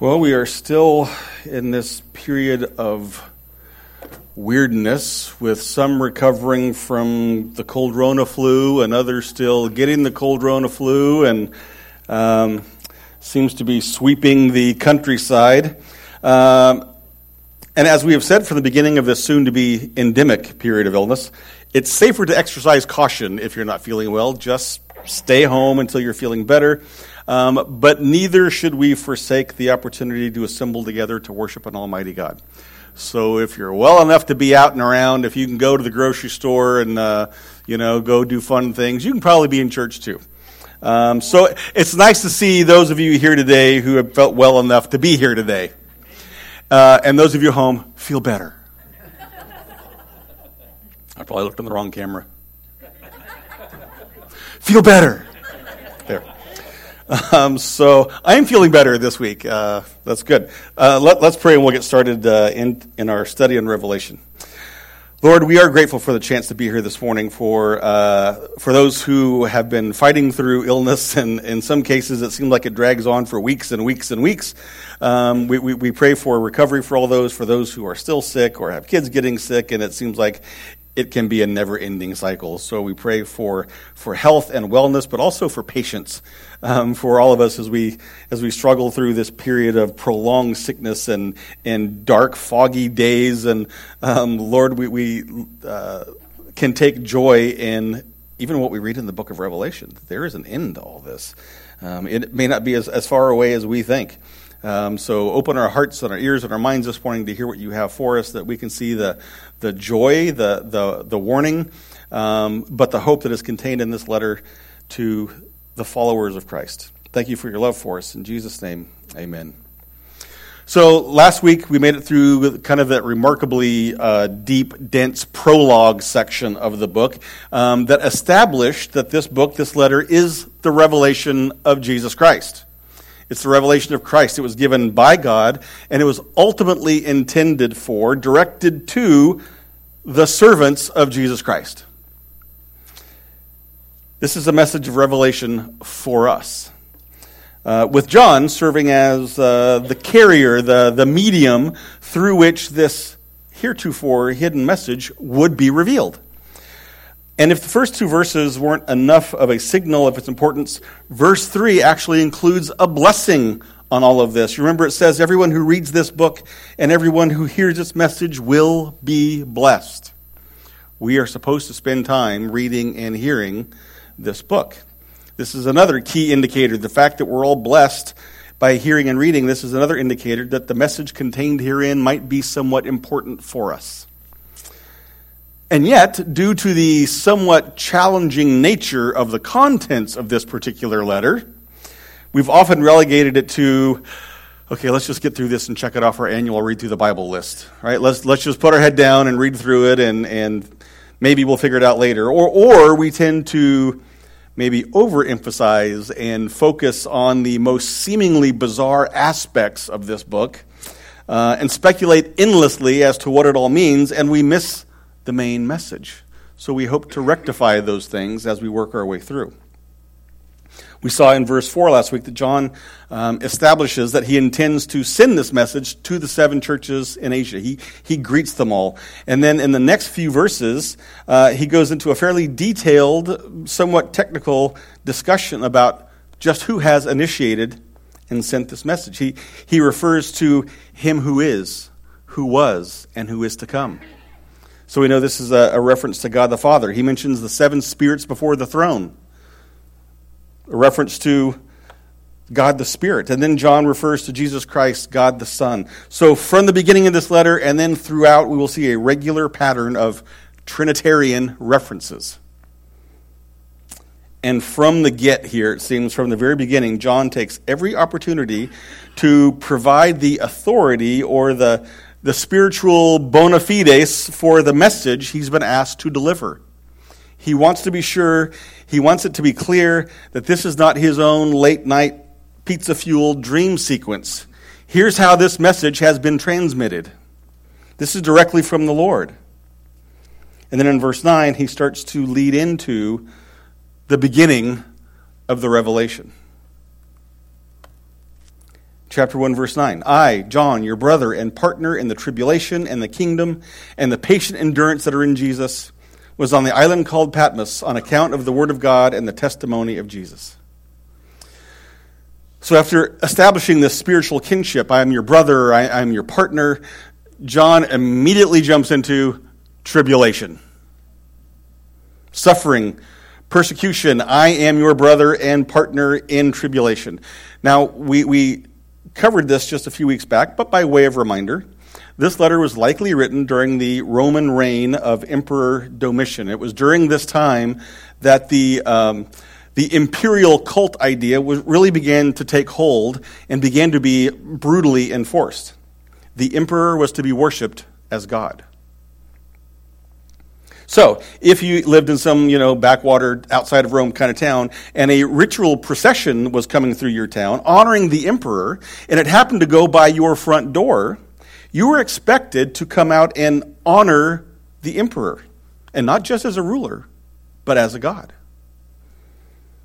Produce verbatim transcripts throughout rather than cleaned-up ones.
Well, we are still in this period of weirdness, with some recovering from the cold Rona flu and others still getting the cold Rona flu, and um, seems to be sweeping the countryside. Um, and as we have said from the beginning of this soon-to-be endemic period of illness, it's safer to exercise caution if you're not feeling well. Just stay home until you're feeling better. Um, but neither should we forsake the opportunity to assemble together to worship an almighty God. So if you're well enough to be out and around, if you can go to the grocery store and, uh, you know, go do fun things, you can probably be in church too. Um, so it's nice to see those of you here today who have felt well enough to be here today. Uh, and those of you home, feel better. I probably looked on the wrong camera. Feel better. There. Um, so I am feeling better this week. Uh, that's good. Uh, let, let's pray and we'll get started uh, in, in our study on Revelation. Lord, we are grateful for the chance to be here this morning for uh, for those who have been fighting through illness, and in some cases it seemed like it drags on for weeks and weeks and weeks. Um, we, we, we pray for recovery for all those, for those who are still sick or have kids getting sick, and it seems like it can be a never-ending cycle. So we pray for, for health and wellness, but also for patience um, for all of us as we as we struggle through this period of prolonged sickness and and dark, foggy days. And um, Lord, we we uh, can take joy in even what we read in the Book of Revelation. There is an end to all this. Um, it may not be as, as far away as we think. Um, so open our hearts and our ears and our minds this morning to hear what you have for us, that we can see the the joy, the the, the warning, um, but the hope that is contained in this letter to the followers of Christ. Thank you for your love for us. In Jesus' name, amen. So last week we made it through kind of that remarkably uh, deep, dense prologue section of the book um, that established that this book, this letter, is the revelation of Jesus Christ. It's the revelation of Christ. It was given by God, and it was ultimately intended for, directed to, the servants of Jesus Christ. This is a message of revelation for us. Uh, with John serving as uh, the carrier, the, the medium through which this heretofore hidden message would be revealed. And if the first two verses weren't enough of a signal of its importance, verse three actually includes a blessing on all of this. Remember, it says, everyone who reads this book and everyone who hears this message will be blessed. We are supposed to spend time reading and hearing this book. This is another key indicator. The fact that we're all blessed by hearing and reading, this is another indicator that the message contained herein might be somewhat important for us. And yet, due to the somewhat challenging nature of the contents of this particular letter, we've often relegated it to, okay, let's just get through this and check it off our annual read through the Bible list, right? Let's let's just put our head down and read through it, and, and maybe we'll figure it out later. Or or we tend to maybe overemphasize and focus on the most seemingly bizarre aspects of this book uh, and speculate endlessly as to what it all means, and we miss the main message. So we hope to rectify those things as we work our way through. We saw in verse four last week that John um, establishes that he intends to send this message to the seven churches in Asia. He he greets them all. And then in the next few verses, uh, he goes into a fairly detailed, somewhat technical discussion about just who has initiated and sent this message. He, he refers to him who is, who was, and who is to come. So we know this is a reference to God the Father. He mentions the seven spirits before the throne, a reference to God the Spirit. And then John refers to Jesus Christ, God the Son. So from the beginning of this letter and then throughout, we will see a regular pattern of Trinitarian references. And from the get here, it seems from the very beginning, John takes every opportunity to provide the authority or the The spiritual bona fides for the message he's been asked to deliver. He wants to be sure, he wants it to be clear that this is not his own late night pizza-fueled dream sequence. Here's how this message has been transmitted. This is directly from the Lord. And then in verse nine, he starts to lead into the beginning of the revelation. Chapter one, verse nine. I, John, your brother and partner in the tribulation and the kingdom and the patient endurance that are in Jesus, was on the island called Patmos on account of the word of God and the testimony of Jesus. So after establishing this spiritual kinship, I am your brother, I, I am your partner, John immediately jumps into tribulation. Suffering, persecution, I am your brother and partner in tribulation. Now, we, we covered this just a few weeks back, but by way of reminder, this letter was likely written during the Roman reign of Emperor Domitian. It was during this time that the um, the imperial cult idea was, really began to take hold and began to be brutally enforced. The emperor was to be worshipped as God. So, if you lived in some, you know, backwater, outside of Rome kind of town, and a ritual procession was coming through your town, honoring the emperor, and it happened to go by your front door, you were expected to come out and honor the emperor, and not just as a ruler, but as a god.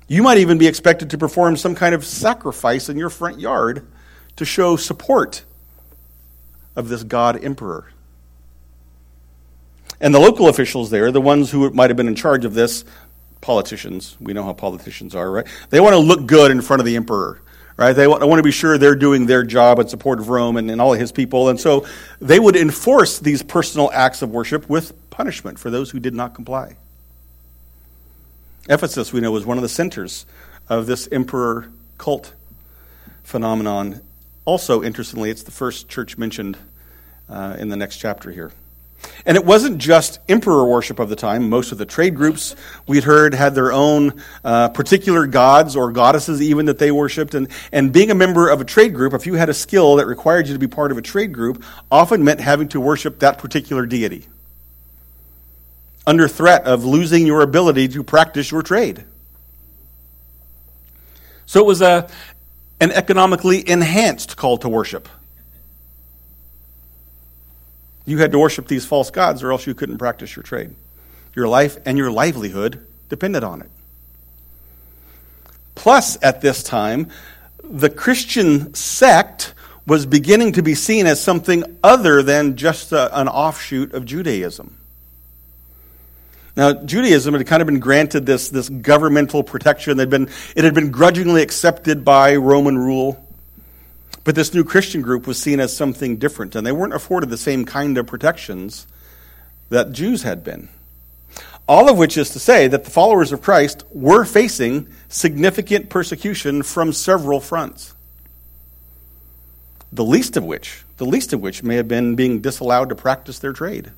You might even be expected to perform some kind of sacrifice in your front yard to show support of this god emperor. And the local officials there, the ones who might have been in charge of this, politicians, we know how politicians are, right? They want to look good in front of the emperor. Right? They want to be sure they're doing their job in support of Rome and, and all of his people. And so they would enforce these personal acts of worship with punishment for those who did not comply. Ephesus, we know, was one of the centers of this emperor cult phenomenon. Also, interestingly, it's the first church mentioned uh, in the next chapter here. And it wasn't just emperor worship of the time. Most of the trade groups we'd heard had their own uh, particular gods or goddesses even that they worshipped. And, and being a member of a trade group, if you had a skill that required you to be part of a trade group, often meant having to worship that particular deity under threat of losing your ability to practice your trade. So it was a, an economically enhanced call to worship. You had to worship these false gods or else you couldn't practice your trade. Your life and your livelihood depended on it. Plus, at this time, the Christian sect was beginning to be seen as something other than just a, an offshoot of Judaism. Now, Judaism had kind of been granted this, this governmental protection. They'd been, it had been grudgingly accepted by Roman rule. But this new Christian group was seen as something different, and they weren't afforded the same kind of protections that Jews had been. All of which is to say that the followers of Christ were facing significant persecution from several fronts. The least of which, the least of which may have been being disallowed to practice their trade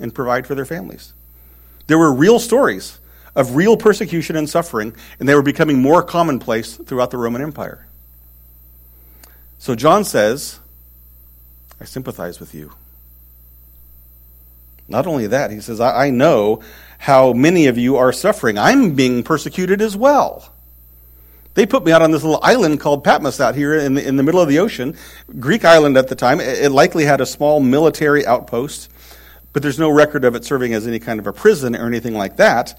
and provide for their families. There were real stories of real persecution and suffering, and they were becoming more commonplace throughout the Roman Empire. So John says, I sympathize with you. Not only that, he says, I know how many of you are suffering. I'm being persecuted as well. They put me out on this little island called Patmos out here in the, in the middle of the ocean, Greek island at the time. It likely had a small military outpost, but there's no record of it serving as any kind of a prison or anything like that.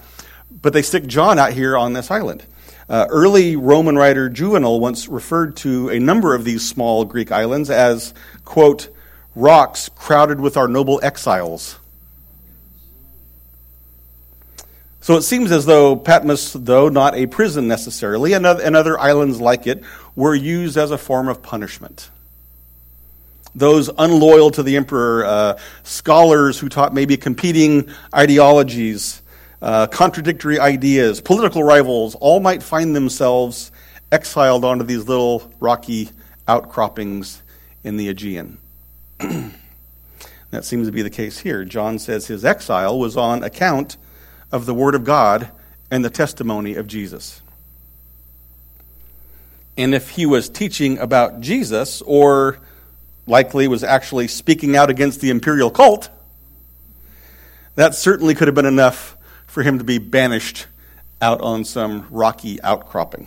But they stick John out here on this island. Uh, early Roman writer Juvenal once referred to a number of these small Greek islands as, quote, rocks crowded with our noble exiles. So it seems as though Patmos, though not a prison necessarily, and other islands like it, were used as a form of punishment. Those unloyal to the emperor, uh, scholars who taught maybe competing ideologies, Uh, contradictory ideas, political rivals, all might find themselves exiled onto these little rocky outcroppings in the Aegean. That seems to be the case here. John says his exile was on account of the word of God and the testimony of Jesus. And if he was teaching about Jesus, or likely was actually speaking out against the imperial cult, that certainly could have been enough for him to be banished out on some rocky outcropping.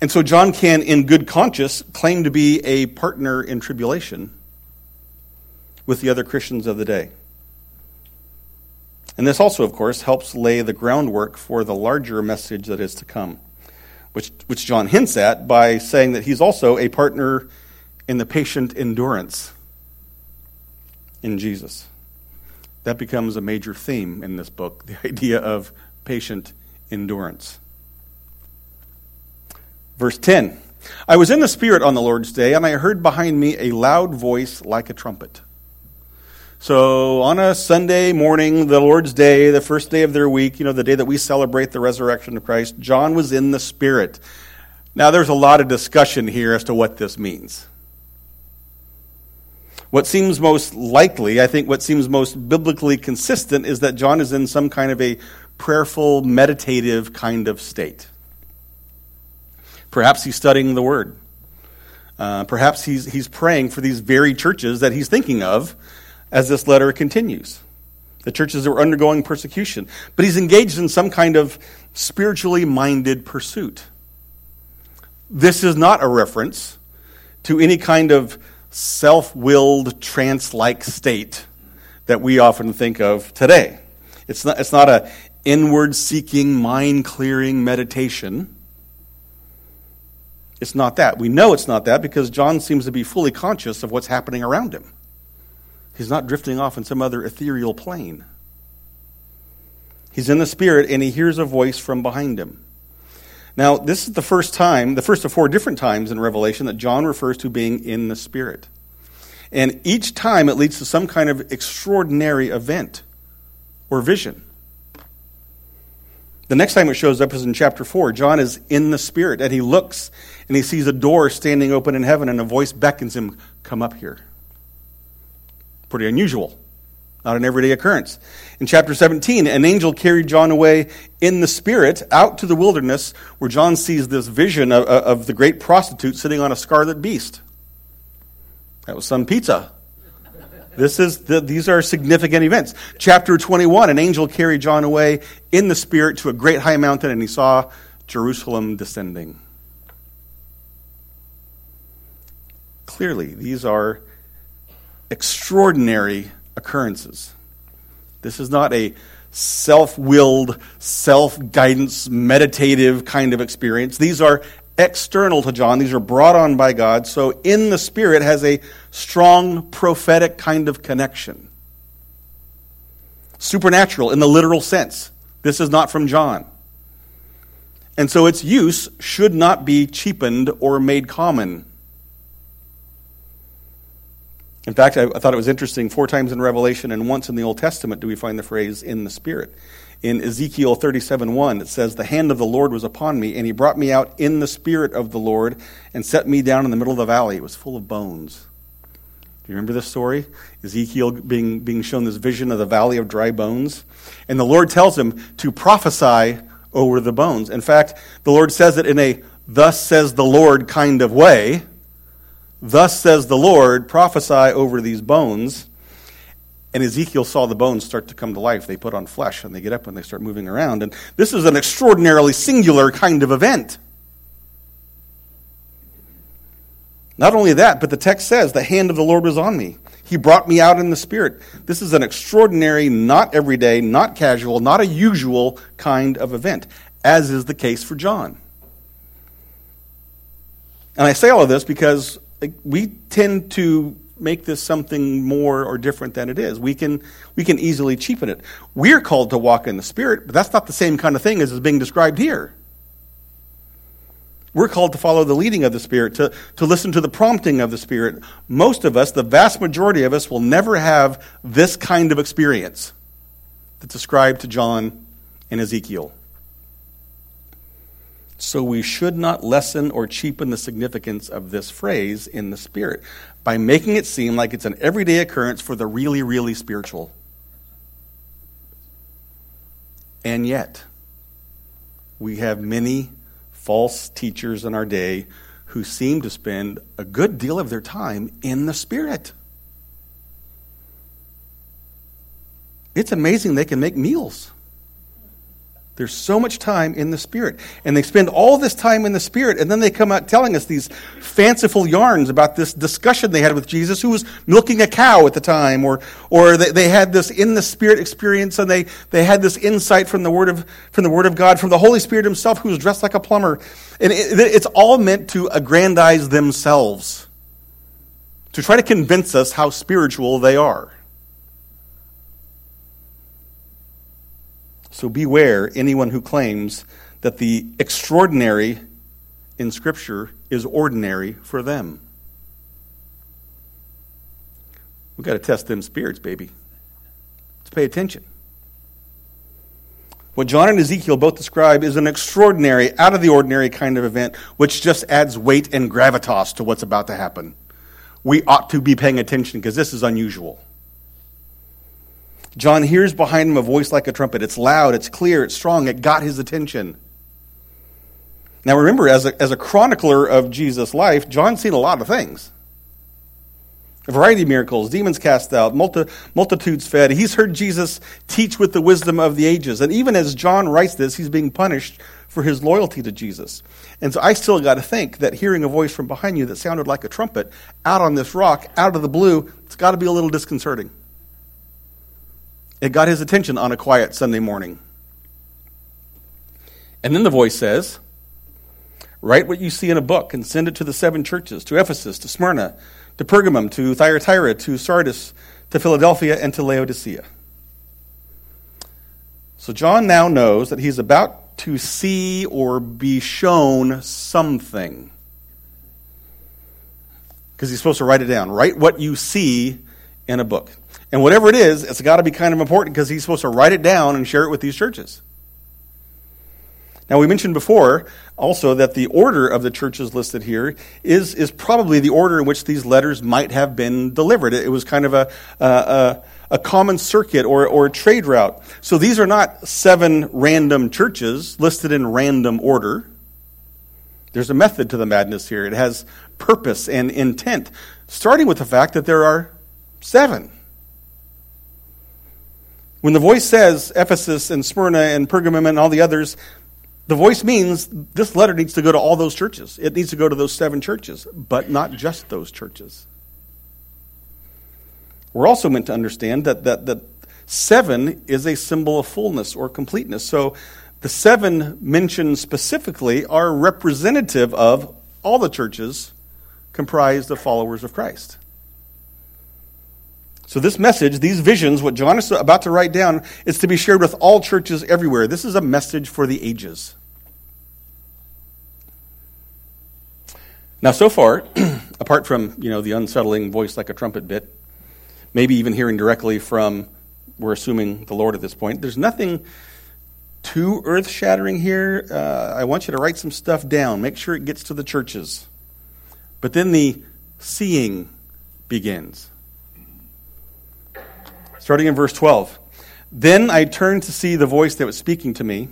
And so John can, in good conscience, claim to be a partner in tribulation with the other Christians of the day. And this also, of course, helps lay the groundwork for the larger message that is to come, which which John hints at by saying that he's also a partner in the patient endurance in Jesus. That becomes a major theme in this book, the idea of patient endurance. Verse ten, I was in the Spirit on the Lord's day, and I heard behind me a loud voice like a trumpet. So on a Sunday morning, the Lord's day, the first day of their week, you know, the day that we celebrate the resurrection of Christ, John was in the Spirit. Now there's a lot of discussion here as to what this means. What seems most likely, I think what seems most biblically consistent, is that John is in some kind of a prayerful, meditative kind of state. Perhaps he's studying the Word. Uh, perhaps he's he's praying for these very churches that he's thinking of as this letter continues. The churches that were undergoing persecution. But he's engaged in some kind of spiritually minded pursuit. This is not a reference to any kind of self-willed, trance-like state that we often think of today. It's not, it's not a inward-seeking, mind-clearing meditation. It's not that. We know it's not that because John seems to be fully conscious of what's happening around him. He's not drifting off in some other ethereal plane. He's in the Spirit, and he hears a voice from behind him. Now, this is the first time, the first of four different times in Revelation that John refers to being in the Spirit. And each time it leads to some kind of extraordinary event or vision. The next time it shows up is in chapter four. John is in the Spirit, and he looks, and he sees a door standing open in heaven, and a voice beckons him, "Come up here." Pretty unusual. Not an everyday occurrence. In chapter seventeen, an angel carried John away in the Spirit out to the wilderness where John sees this vision of, of the great prostitute sitting on a scarlet beast. That was some pizza. This is the, these are significant events. Chapter twenty-one, an angel carried John away in the Spirit to a great high mountain, and he saw Jerusalem descending. Clearly, these are extraordinary occurrences. This is not a self-willed, self-guidance, meditative kind of experience. These are external to John. These are brought on by God. So in the Spirit has a strong prophetic kind of connection. Supernatural in the literal sense. This is not from John. And so its use should not be cheapened or made common. In fact, I thought it was interesting, four times in Revelation and once in the Old Testament do we find the phrase, in the Spirit. In Ezekiel thirty-seven one, it says, "The hand of the Lord was upon me, and he brought me out in the Spirit of the Lord and set me down in the middle of the valley. It was full of bones." Do you remember this story? Ezekiel being, being shown this vision of the valley of dry bones. And the Lord tells him to prophesy over the bones. In fact, the Lord says it in a thus says the Lord kind of way. Thus says the Lord, prophesy over these bones. And Ezekiel saw the bones start to come to life. They put on flesh, and they get up, and they start moving around. And this is an extraordinarily singular kind of event. Not only that, but the text says, "The hand of the Lord was on me. He brought me out in the Spirit." This is an extraordinary, not everyday, not casual, not a usual kind of event, as is the case for John. And I say all of this because we tend to make this something more or different than it is. We can we can easily cheapen it. We're called to walk in the Spirit, but that's not the same kind of thing as is being described here. We're called to follow the leading of the Spirit, to, to listen to the prompting of the Spirit. Most of us, the vast majority of us, will never have this kind of experience that's ascribed to John and Ezekiel. So we should not lessen or cheapen the significance of this phrase, in the Spirit, by making it seem like it's an everyday occurrence for the really, really spiritual. And yet, we have many false teachers in our day who seem to spend a good deal of their time in the Spirit. It's amazing they can make meals There's so much time in the Spirit. And they spend all this time in the Spirit, and then they come out telling us these fanciful yarns about this discussion they had with Jesus, who was milking a cow at the time, or or they, they had this in the Spirit experience, and they, they had this insight from the Word of from the Word of God, from the Holy Spirit himself, who was dressed like a plumber. And it, it's all meant to aggrandize themselves, to try to convince us how spiritual they are. So beware anyone who claims that the extraordinary in Scripture is ordinary for them. We've got to test them spirits, baby. Let's pay attention. What John and Ezekiel both describe is an extraordinary, out of the ordinary kind of event, which just adds weight and gravitas to what's about to happen. We ought to be paying attention because this is unusual. John hears behind him a voice like a trumpet. It's loud, it's clear, it's strong. It got his attention. Now remember, as a, as a chronicler of Jesus' life, John's seen a lot of things. A variety of miracles, demons cast out, multi, multitudes fed. He's heard Jesus teach with the wisdom of the ages. And even as John writes this, he's being punished for his loyalty to Jesus. And so I still got to think that hearing a voice from behind you that sounded like a trumpet out on this rock, out of the blue, it's got to be a little disconcerting. It got his attention on a quiet Sunday morning. And then the voice says, write what you see in a book and send it to the seven churches, to Ephesus, to Smyrna, to Pergamum, to Thyatira, to Sardis, to Philadelphia, and to Laodicea. So John now knows that he's about to see or be shown something. Because he's supposed to write it down. Write what you see in a book. And whatever it is, it's got to be kind of important because he's supposed to write it down and share it with these churches. Now, we mentioned before also that the order of the churches listed here is, is probably the order in which these letters might have been delivered. It was kind of a, a, a common circuit or, or a trade route. So these are not seven random churches listed in random order. There's a method to the madness here. It has purpose and intent, starting with the fact that there are seven. When the voice says Ephesus and Smyrna and Pergamum and all the others, the voice means this letter needs to go to all those churches. It needs to go to those seven churches, but not just those churches. We're also meant to understand that, that, that seven is a symbol of fullness or completeness. So the seven mentioned specifically are representative of all the churches comprised of followers of Christ. So this message, these visions, what John is about to write down, is to be shared with all churches everywhere. This is a message for the ages. Now, so far, apart from, you know, the unsettling voice like a trumpet bit, maybe even hearing directly from, we're assuming, the Lord at this point, there's nothing too earth-shattering here. Uh, I want you to write some stuff down. Make sure it gets to the churches. But then the seeing begins. Starting in verse twelve, then I turned to see the voice that was speaking to me,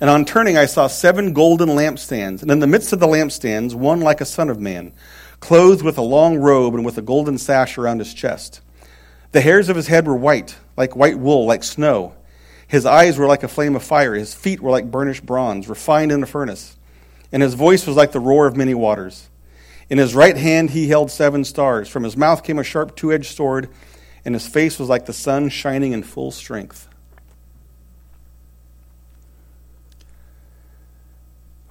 and on turning I saw seven golden lampstands, and in the midst of the lampstands one like a son of man, clothed with a long robe and with a golden sash around his chest. The hairs of his head were white, like white wool, like snow. His eyes were like a flame of fire, his feet were like burnished bronze, refined in a furnace, and his voice was like the roar of many waters. In his right hand he held seven stars, from his mouth came a sharp two-edged sword, and his face was like the sun shining in full strength.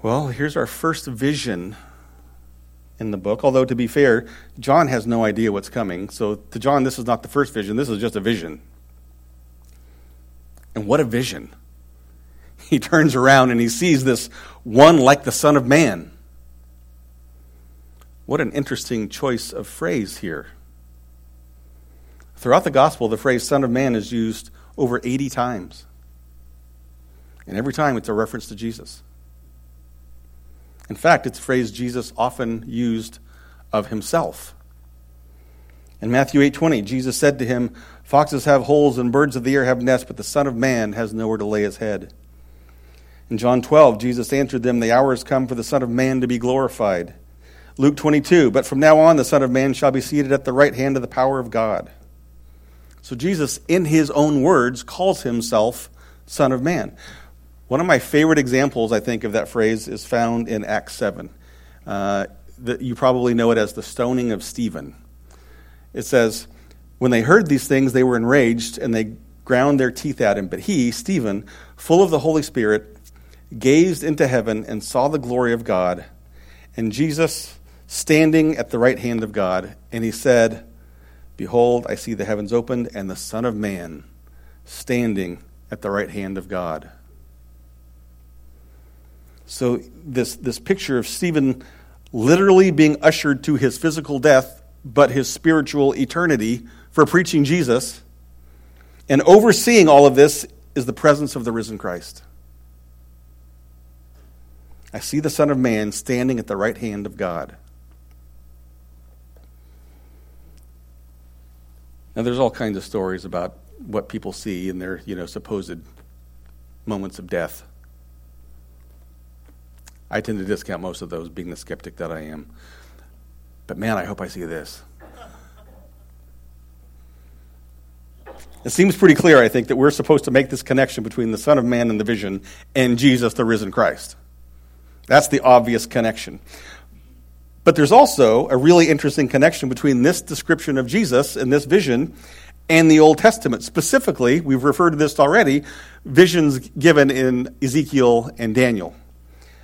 Well, here's our first vision in the book. Although, to be fair, John has no idea what's coming. So to John, this is not the first vision. This is just a vision. And what a vision. He turns around and he sees this one like the Son of Man. What an interesting choice of phrase here. Throughout the gospel, the phrase Son of Man is used over eighty times. And every time it's a reference to Jesus. In fact, it's a phrase Jesus often used of himself. In Matthew eight twenty, Jesus said to him, foxes have holes and birds of the air have nests, but the Son of Man has nowhere to lay his head. In John twelve, Jesus answered them, the hour has come for the Son of Man to be glorified. Luke twenty-two, but from now on the Son of Man shall be seated at the right hand of the power of God. So Jesus, in his own words, calls himself Son of Man. One of my favorite examples, I think, of that phrase is found in Acts seven. Uh, the, you probably know it as the stoning of Stephen. It says, when they heard these things, they were enraged, and they ground their teeth at him. But he, Stephen, full of the Holy Spirit, gazed into heaven and saw the glory of God, and Jesus standing at the right hand of God. And he said, behold, I see the heavens opened, and the Son of Man standing at the right hand of God. So this, this picture of Stephen literally being ushered to his physical death, but his spiritual eternity for preaching Jesus, and overseeing all of this is the presence of the risen Christ. I see the Son of Man standing at the right hand of God. Now there's all kinds of stories about what people see in their, you know, supposed moments of death. I tend to discount most of those, being the skeptic that I am. But man, I hope I see this. It seems pretty clear, I think, that we're supposed to make this connection between the Son of Man in the vision and Jesus, the risen Christ. That's the obvious connection. But there's also a really interesting connection between this description of Jesus and this vision and the Old Testament. Specifically, we've referred to this already, visions given in Ezekiel and Daniel.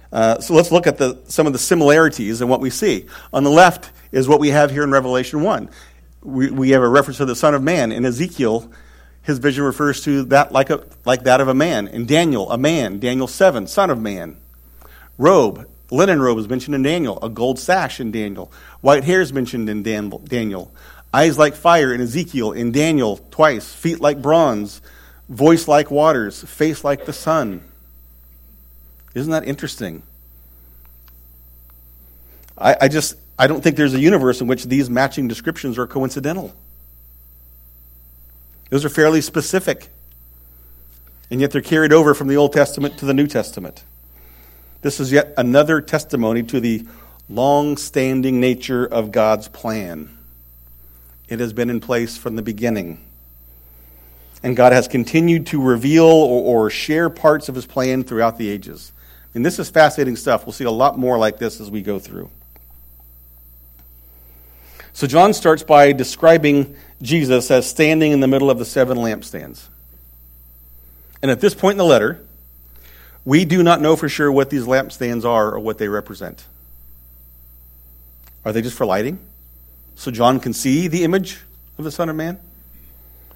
Uh, so let's look at the, some of the similarities in what we see. On the left is what we have here in Revelation one. We, we have a reference to the Son of Man. In Ezekiel, his vision refers to that like, a, like that of a man. In Daniel, a man. Daniel seven, Son of Man. Robe, linen robe is mentioned in Daniel. A gold sash in Daniel. White hair is mentioned in Dan- Daniel. Eyes like fire in Ezekiel. In Daniel, twice. Feet like bronze. Voice like waters. Face like the sun. Isn't that interesting? I, I just, I don't think there's a universe in which these matching descriptions are coincidental. Those are fairly specific. And yet they're carried over from the Old Testament to the New Testament. This is yet another testimony to the long-standing nature of God's plan. It has been in place from the beginning. And God has continued to reveal or, or share parts of his plan throughout the ages. And this is fascinating stuff. We'll see a lot more like this as we go through. So John starts by describing Jesus as standing in the middle of the seven lampstands. And at this point in the letter, we do not know for sure what these lampstands are or what they represent. Are they just for lighting? So John can see the image of the Son of Man?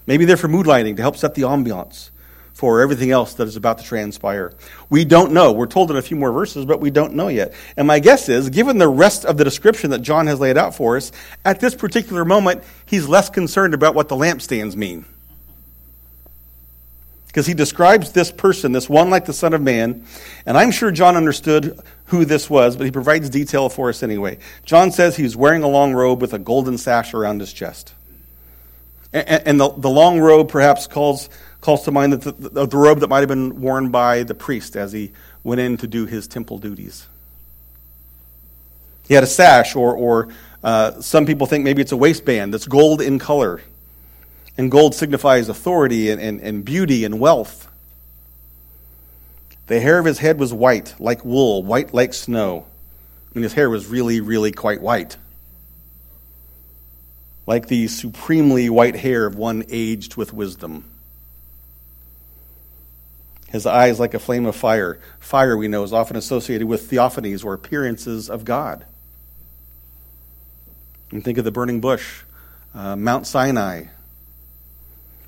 Maybe they're for mood lighting to help set the ambiance for everything else that is about to transpire. We don't know. We're told in a few more verses, but we don't know yet. And my guess is, given the rest of the description that John has laid out for us, at this particular moment, he's less concerned about what the lampstands mean. Because he describes this person, this one like the Son of Man, and I'm sure John understood who this was, but he provides detail for us anyway. John says he's wearing a long robe with a golden sash around his chest. And the long robe perhaps calls calls to mind the robe that might have been worn by the priest as he went in to do his temple duties. He had a sash, or, or uh, some people think maybe it's a waistband that's gold in color. And gold signifies authority and, and, and beauty and wealth. The hair of his head was white, like wool, white like snow. And his hair was really, really quite white. Like the supremely white hair of one aged with wisdom. His eyes like a flame of fire. Fire, we know, is often associated with theophanies or appearances of God. And think of the burning bush, uh, Mount Sinai.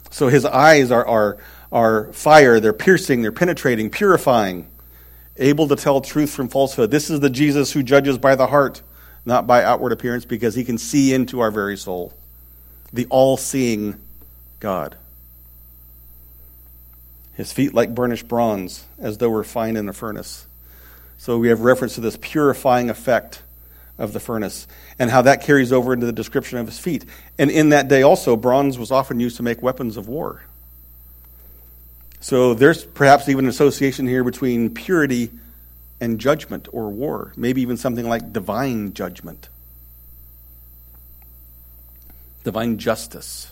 So his eyes are, are, are fire. They're piercing, they're penetrating, purifying, able to tell truth from falsehood. This is the Jesus who judges by the heart, not by outward appearance, because he can see into our very soul. The all-seeing God. His feet like burnished bronze, as though refined in a furnace. So we have reference to this purifying effect of the furnace, and how that carries over into the description of his feet. And in that day also, bronze was often used to make weapons of war. So there's perhaps even an association here between purity and judgment or war, maybe even something like divine judgment, divine justice.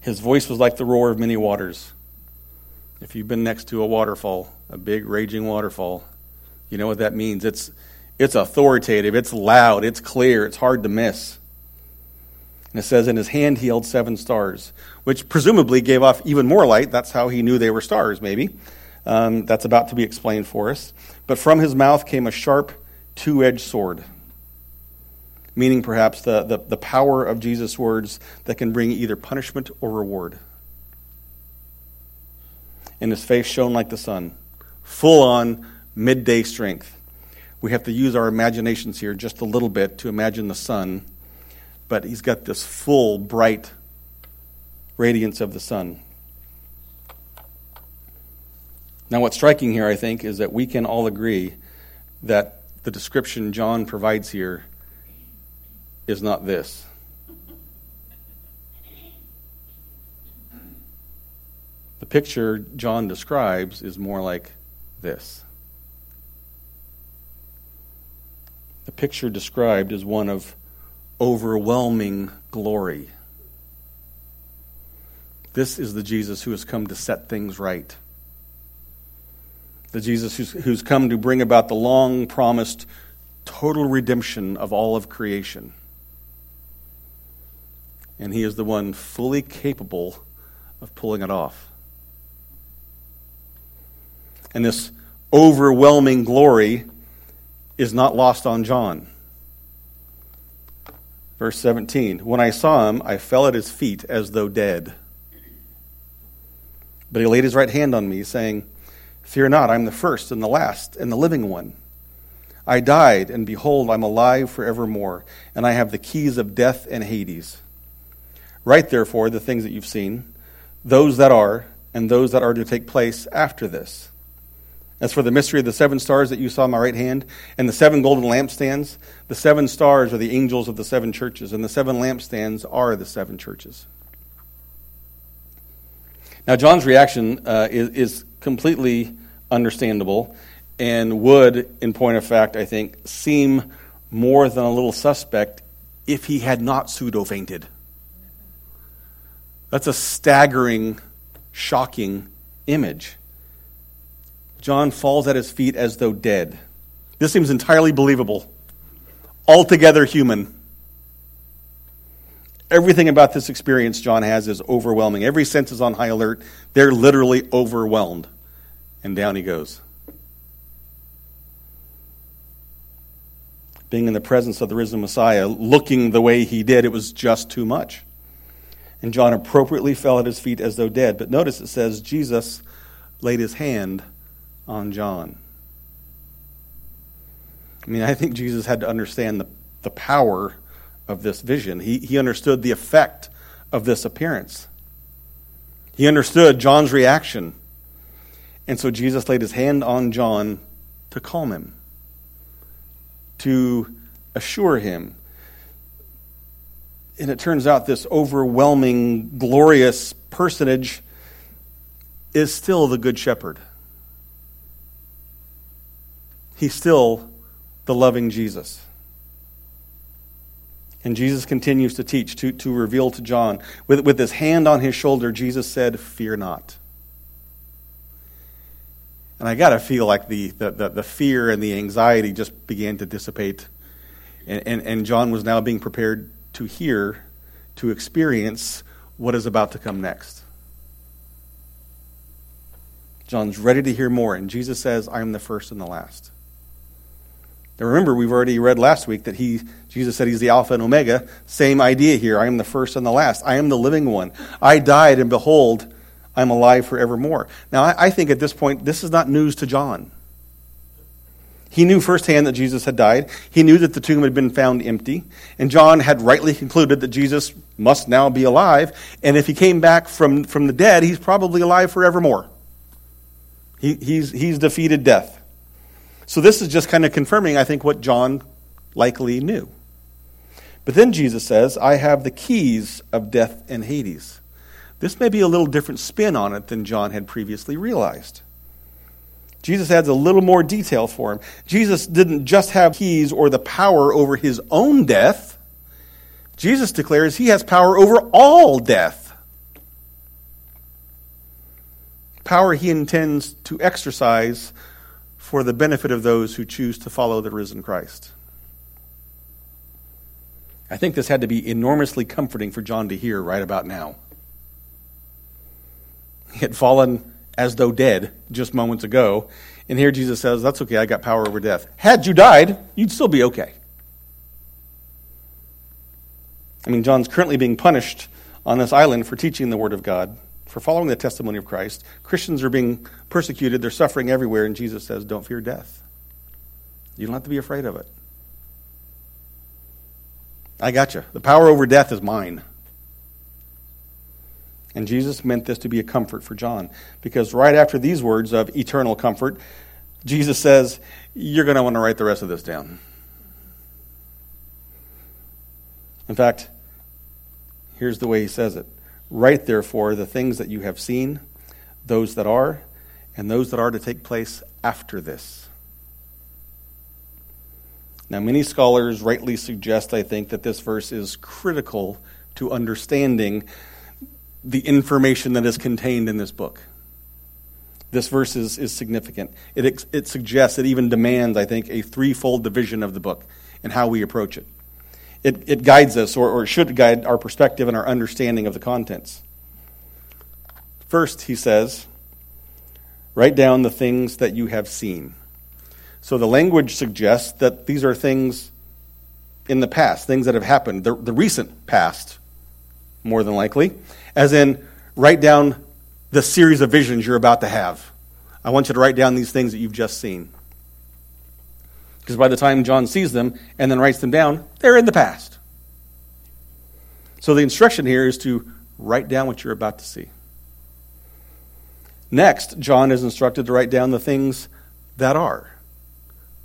His voice was like the roar of many waters. If you've been next to a waterfall, a big raging waterfall, you know what that means. It's it's authoritative, it's loud, it's clear, it's hard to miss. And it says, in his hand he held seven stars, which presumably gave off even more light. That's how he knew they were stars, maybe. Um, that's about to be explained for us. But from his mouth came a sharp two-edged sword, meaning perhaps the, the, the power of Jesus' words that can bring either punishment or reward. And his face shone like the sun, full-on midday strength. We have to use our imaginations here just a little bit to imagine the sun, but he's got this full, bright radiance of the sun. Now what's striking here, I think, is that we can all agree that the description John provides here is not this. The picture John describes is more like this. The picture described is one of overwhelming glory. This is the Jesus who has come to set things right. The Jesus who's, who's come to bring about the long-promised total redemption of all of creation. And he is the one fully capable of pulling it off. And this overwhelming glory is not lost on John. Verse seventeen, when I saw him, I fell at his feet as though dead. But he laid his right hand on me, saying, fear not, I'm the first and the last and the living one. I died, and behold, I'm alive forevermore, and I have the keys of death and Hades. Write therefore the things that you've seen, those that are, and those that are to take place after this. As for the mystery of the seven stars that you saw in my right hand, and the seven golden lampstands, the seven stars are the angels of the seven churches, and the seven lampstands are the seven churches. Now, John's reaction uh, is, is completely understandable, and would, in point of fact, I think, seem more than a little suspect if he had not pseudo-fainted. That's a staggering, shocking image. John falls at his feet as though dead. This seems entirely believable, altogether human. Everything about this experience John has is overwhelming. Every sense is on high alert. They're literally overwhelmed. And down he goes. Being in the presence of the risen Messiah, looking the way he did, it was just too much. And John appropriately fell at his feet as though dead. But notice it says, Jesus laid his hand on John. I mean, I think Jesus had to understand the, the power of this vision. He, he understood the effect of this appearance. He understood John's reaction. And so Jesus laid his hand on John to calm him, to assure him. And it turns out this overwhelming, glorious personage is still the Good Shepherd. He's still the loving Jesus. And Jesus continues to teach, to, to reveal to John. With, with his hand on his shoulder, Jesus said, fear not. And I got to feel like the, the, the, the fear and the anxiety just began to dissipate. And, and, and John was now being prepared to hear, to experience what is about to come next. John's ready to hear more. And Jesus says, I am the first and the last. Now remember, we've already read last week that he, Jesus said he's the Alpha and Omega. Same idea here. I am the first and the last. I am the living one. I died, and behold, I'm alive forevermore. Now, I, I think at this point, this is not news to John. He knew firsthand that Jesus had died. He knew that the tomb had been found empty. And John had rightly concluded that Jesus must now be alive. And if he came back from, from the dead, he's probably alive forevermore. He, he's, he's defeated death. So this is just kind of confirming, I think, what John likely knew. But then Jesus says, I have the keys of death and Hades. This may be a little different spin on it than John had previously realized. Jesus adds a little more detail for him. Jesus didn't just have keys or the power over his own death. Jesus declares he has power over all death. power he intends to exercise for the benefit of those who choose to follow the risen Christ. I think this had to be enormously comforting for John to hear right about now. He had fallen as though dead just moments ago, and here Jesus says, that's okay, I got power over death. Had you died, you'd still be okay. I mean, John's currently being punished on this island for teaching the Word of God, for following the testimony of Christ. Christians are being persecuted, they're suffering everywhere, and Jesus says, don't fear death. You don't have to be afraid of it. I got you. The power over death is mine. And Jesus meant this to be a comfort for John, because right after these words of eternal comfort, Jesus says, you're going to want to write the rest of this down. In fact, here's the way he says it. Write, therefore, the things that you have seen, those that are, and those that are to take place after this. Now, many scholars rightly suggest, I think, that this verse is critical to understanding the information that is contained in this book. This verse is, is significant. It, it suggests, it even demands, I think, a threefold division of the book and how we approach it. It, it guides us, or, or should guide our perspective and our understanding of the contents. First, he says, write down the things that you have seen. So the language suggests that these are things in the past, things that have happened, the, the recent past, more than likely, as in write down the series of visions you're about to have. I want you to write down these things that you've just seen. Because by the time John sees them and then writes them down, they're in the past. So the instruction here is to write down what you're about to see. Next, John is instructed to write down the things that are,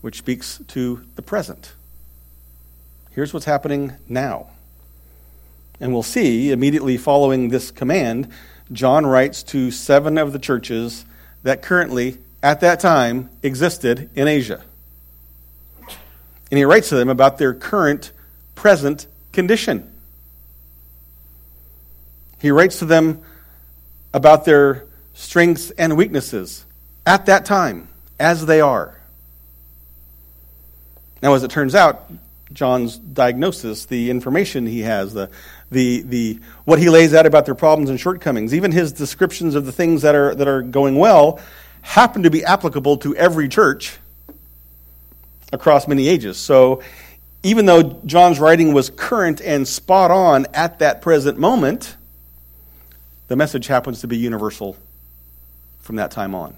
which speaks to the present. Here's what's happening now. And we'll see, immediately following this command, John writes to seven of the churches that currently, at that time, existed in Asia. And he writes to them about their current, present condition. He writes to them about their strengths and weaknesses at that time, as they are. Now, as it turns out, John's diagnosis, the information he has, the the the what he lays out about their problems and shortcomings, even his descriptions of the things that are that are going well, happen to be applicable to every church across many ages. So even though John's writing was current and spot on at that present moment, the message happens to be universal from that time on.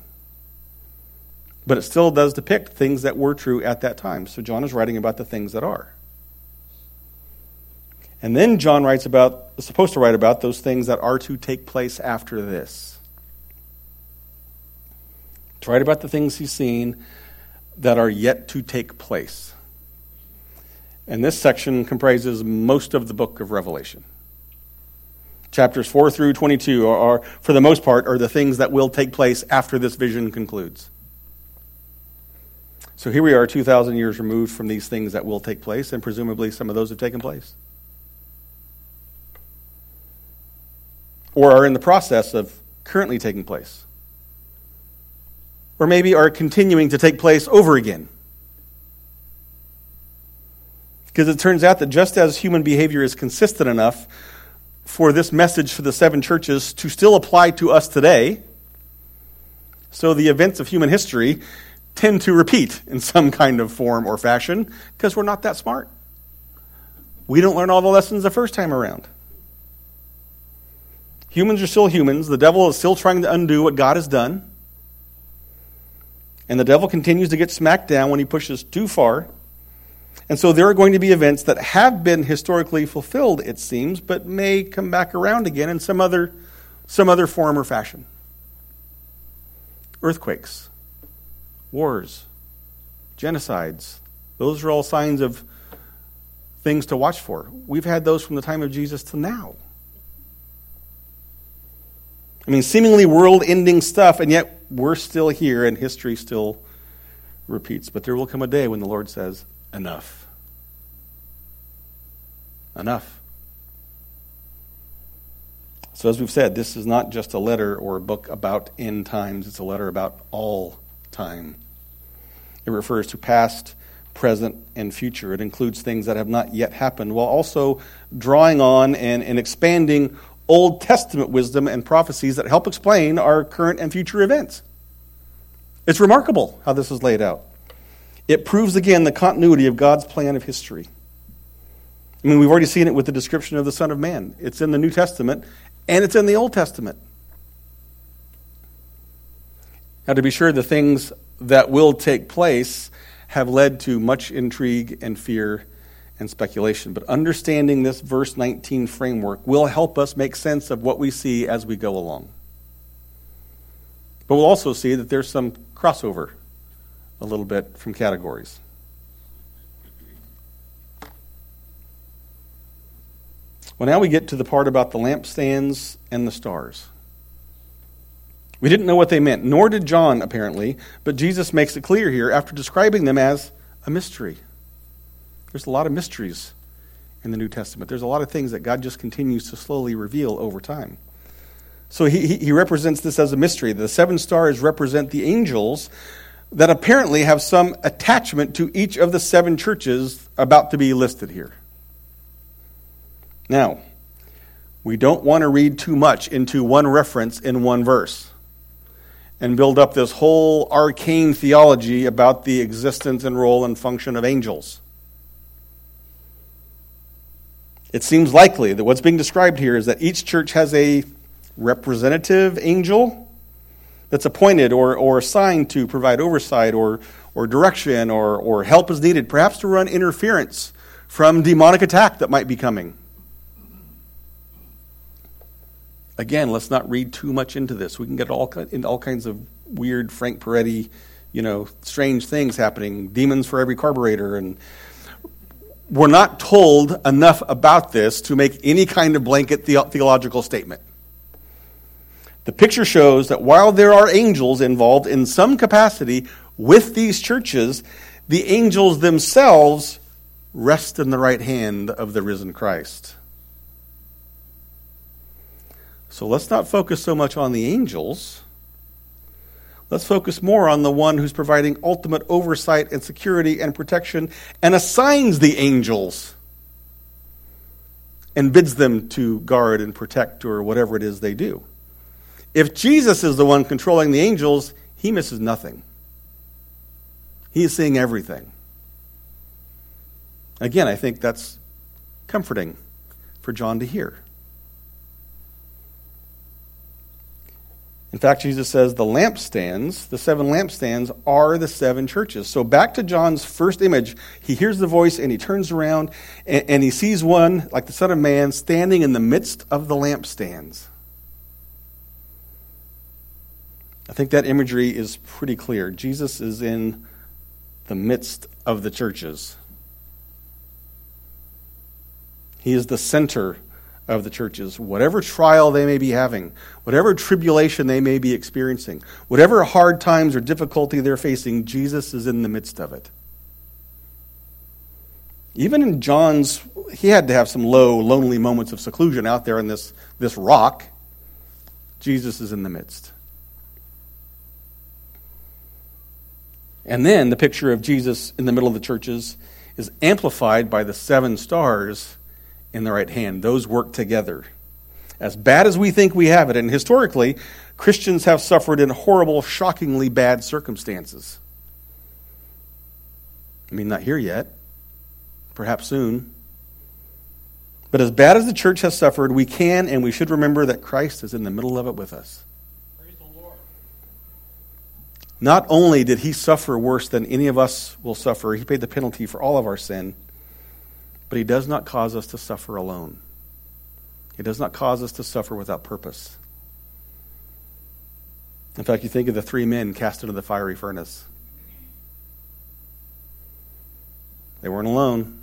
But it still does depict things that were true at that time. So John is writing about the things that are. And then John writes about, is supposed to write about those things that are to take place after this. To write about the things he's seen that are yet to take place. And this section comprises most of the book of Revelation. Chapters four through twenty-two are, for the most part, are the things that will take place after this vision concludes. So here we are, two thousand years removed from these things that will take place, and presumably some of those have taken place. Or are in the process of currently taking place. Or maybe are continuing to take place over again. Because it turns out that just as human behavior is consistent enough for this message for the seven churches to still apply to us today, so the events of human history tend to repeat in some kind of form or fashion, because we're not that smart. We don't learn all the lessons the first time around. Humans are still humans. The devil is still trying to undo what God has done. And the devil continues to get smacked down when he pushes too far. And so there are going to be events that have been historically fulfilled, it seems, but may come back around again in some other, some other form or fashion. Earthquakes, wars, genocides, those are all signs of things to watch for. We've had those from the time of Jesus to now. I mean, seemingly world-ending stuff, and yet we're still here and history still repeats. But there will come a day when the Lord says, enough. Enough. So as we've said, this is not just a letter or a book about end times. It's a letter about all time. It refers to past, present, and future. It includes things that have not yet happened, while also drawing on and, and expanding Old Testament wisdom and prophecies that help explain our current and future events. It's remarkable how this is laid out. It proves again the continuity of God's plan of history. I mean, we've already seen it with the description of the Son of Man. It's in the New Testament, and it's in the Old Testament. Now, to be sure, the things that will take place have led to much intrigue and fear and speculation. But understanding this verse nineteen framework will help us make sense of what we see as we go along. But we'll also see that there's some crossover a little bit from categories. Well, now we get to the part about the lampstands and the stars. We didn't know what they meant, nor did John, apparently, but Jesus makes it clear here after describing them as a mystery. There's a lot of mysteries in the New Testament. There's a lot of things that God just continues to slowly reveal over time. So he, he represents this as a mystery. The seven stars represent the angels that apparently have some attachment to each of the seven churches about to be listed here. Now, we don't want to read too much into one reference in one verse and build up this whole arcane theology about the existence and role and function of angels. It seems likely that what's being described here is that each church has a representative angel that's appointed or, or assigned to provide oversight or, or direction or, or help as needed, perhaps to run interference from demonic attack that might be coming. Again, let's not read too much into this. We can get all into all kinds of weird Frank Peretti, you know, strange things happening, demons for every carburetor. And we're not told enough about this to make any kind of blanket the- theological statement. The picture shows that while there are angels involved in some capacity with these churches, the angels themselves rest in the right hand of the risen Christ. So let's not focus so much on the angels. Let's focus more on the one who's providing ultimate oversight and security and protection and assigns the angels and bids them to guard and protect or whatever it is they do. If Jesus is the one controlling the angels, he misses nothing. He is seeing everything. Again, I think that's comforting for John to hear. In fact, Jesus says the lampstands, the seven lampstands, are the seven churches. So back to John's first image, he hears the voice and he turns around and, and he sees one, like the Son of Man, standing in the midst of the lampstands. I think that imagery is pretty clear. Jesus is in the midst of the churches. He is the center of the churches, whatever trial they may be having, whatever tribulation they may be experiencing, whatever hard times or difficulty they're facing, Jesus is in the midst of it. Even in John's, he had to have some low, lonely moments of seclusion out there in this, this rock. Jesus is in the midst. And then the picture of Jesus in the middle of the churches is amplified by the seven stars in the right hand. Those work together. As bad as we think we have it, and historically, Christians have suffered in horrible, shockingly bad circumstances. I mean, not here yet. Perhaps soon. But as bad as the church has suffered, we can and we should remember that Christ is in the middle of it with us. Praise the Lord. Not only did he suffer worse than any of us will suffer, he paid the penalty for all of our sin, but he does not cause us to suffer alone. He does not cause us to suffer without purpose. In fact, you think of the three men cast into the fiery furnace. They weren't alone.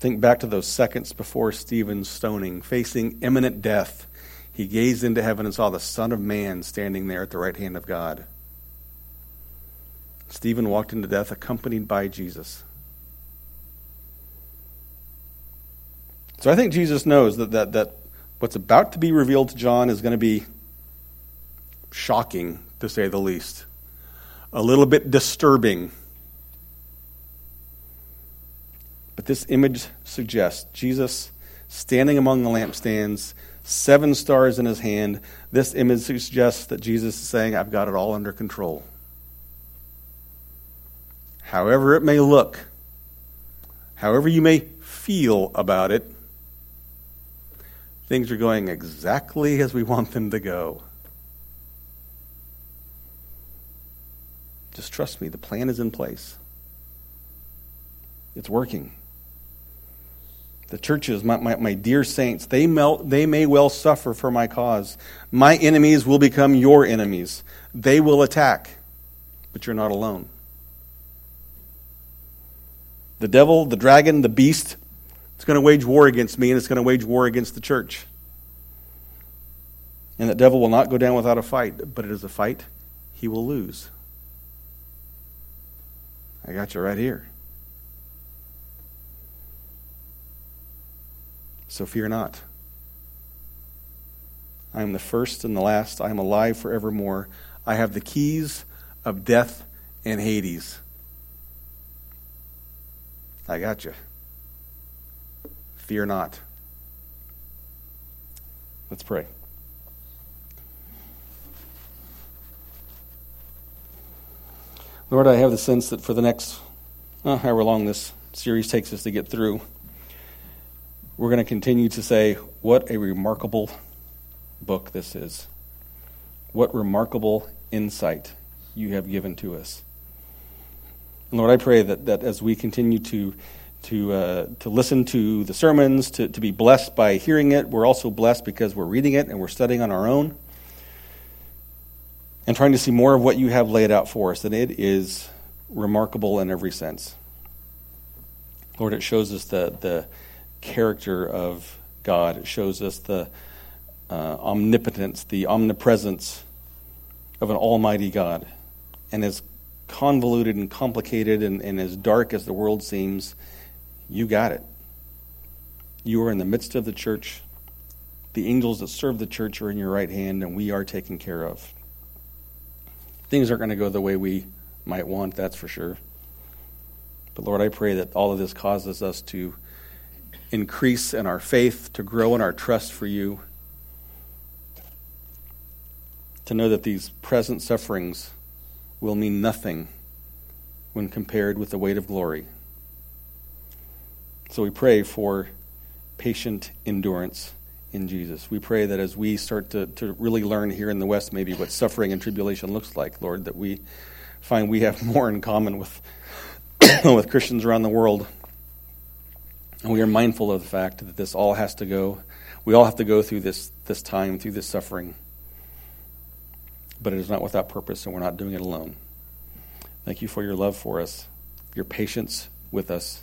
Think back to those seconds before Stephen's stoning, facing imminent death. He gazed into heaven and saw the Son of Man standing there at the right hand of God. Stephen walked into death accompanied by Jesus. So I think Jesus knows that, that, that what's about to be revealed to John is going to be shocking, to say the least. A little bit disturbing. But this image suggests Jesus standing among the lampstands, seven stars in his hand. This image suggests that Jesus is saying, I've got it all under control. However it may look, however you may feel about it, things are going exactly as we want them to go. Just trust me, the plan is in place. It's working. The churches, my, my, my dear saints, they, melt, they may well suffer for my cause. My enemies will become your enemies. They will attack, but you're not alone. The devil, the dragon, the beast, it's going to wage war against me, and it's going to wage war against the church. And the devil will not go down without a fight, but it is a fight he will lose. I got you right here. So fear not. I am the first and the last. I am alive forevermore. I have the keys of death and Hades. I got you. Fear not. Let's pray. Lord, I have the sense that for the next, oh, however long this series takes us to get through, we're going to continue to say, what a remarkable book this is. What remarkable insight you have given to us. And Lord, I pray that, that as we continue to to uh, to listen to the sermons, to, to be blessed by hearing it, we're also blessed because we're reading it and we're studying on our own and trying to see more of what you have laid out for us. And it is remarkable in every sense. Lord, it shows us the, the character of God. It shows us the uh, omnipotence, the omnipresence of an almighty God. And as convoluted and complicated and, and as dark as the world seems, you got it. You are in the midst of the church. The angels that serve the church are in your right hand, and we are taken care of. Things aren't going to go the way we might want, that's for sure. But Lord, I pray that all of this causes us to increase in our faith, to grow in our trust for you, to know that these present sufferings will mean nothing when compared with the weight of glory. So we pray for patient endurance in Jesus. We pray that as we start to, to really learn here in the West maybe what suffering and tribulation looks like, Lord, that we find we have more in common with, with Christians around the world. And we are mindful of the fact that this all has to go, we all have to go through this, this time, through this suffering. But it is not without purpose, and we're not doing it alone. Thank you for your love for us, your patience with us.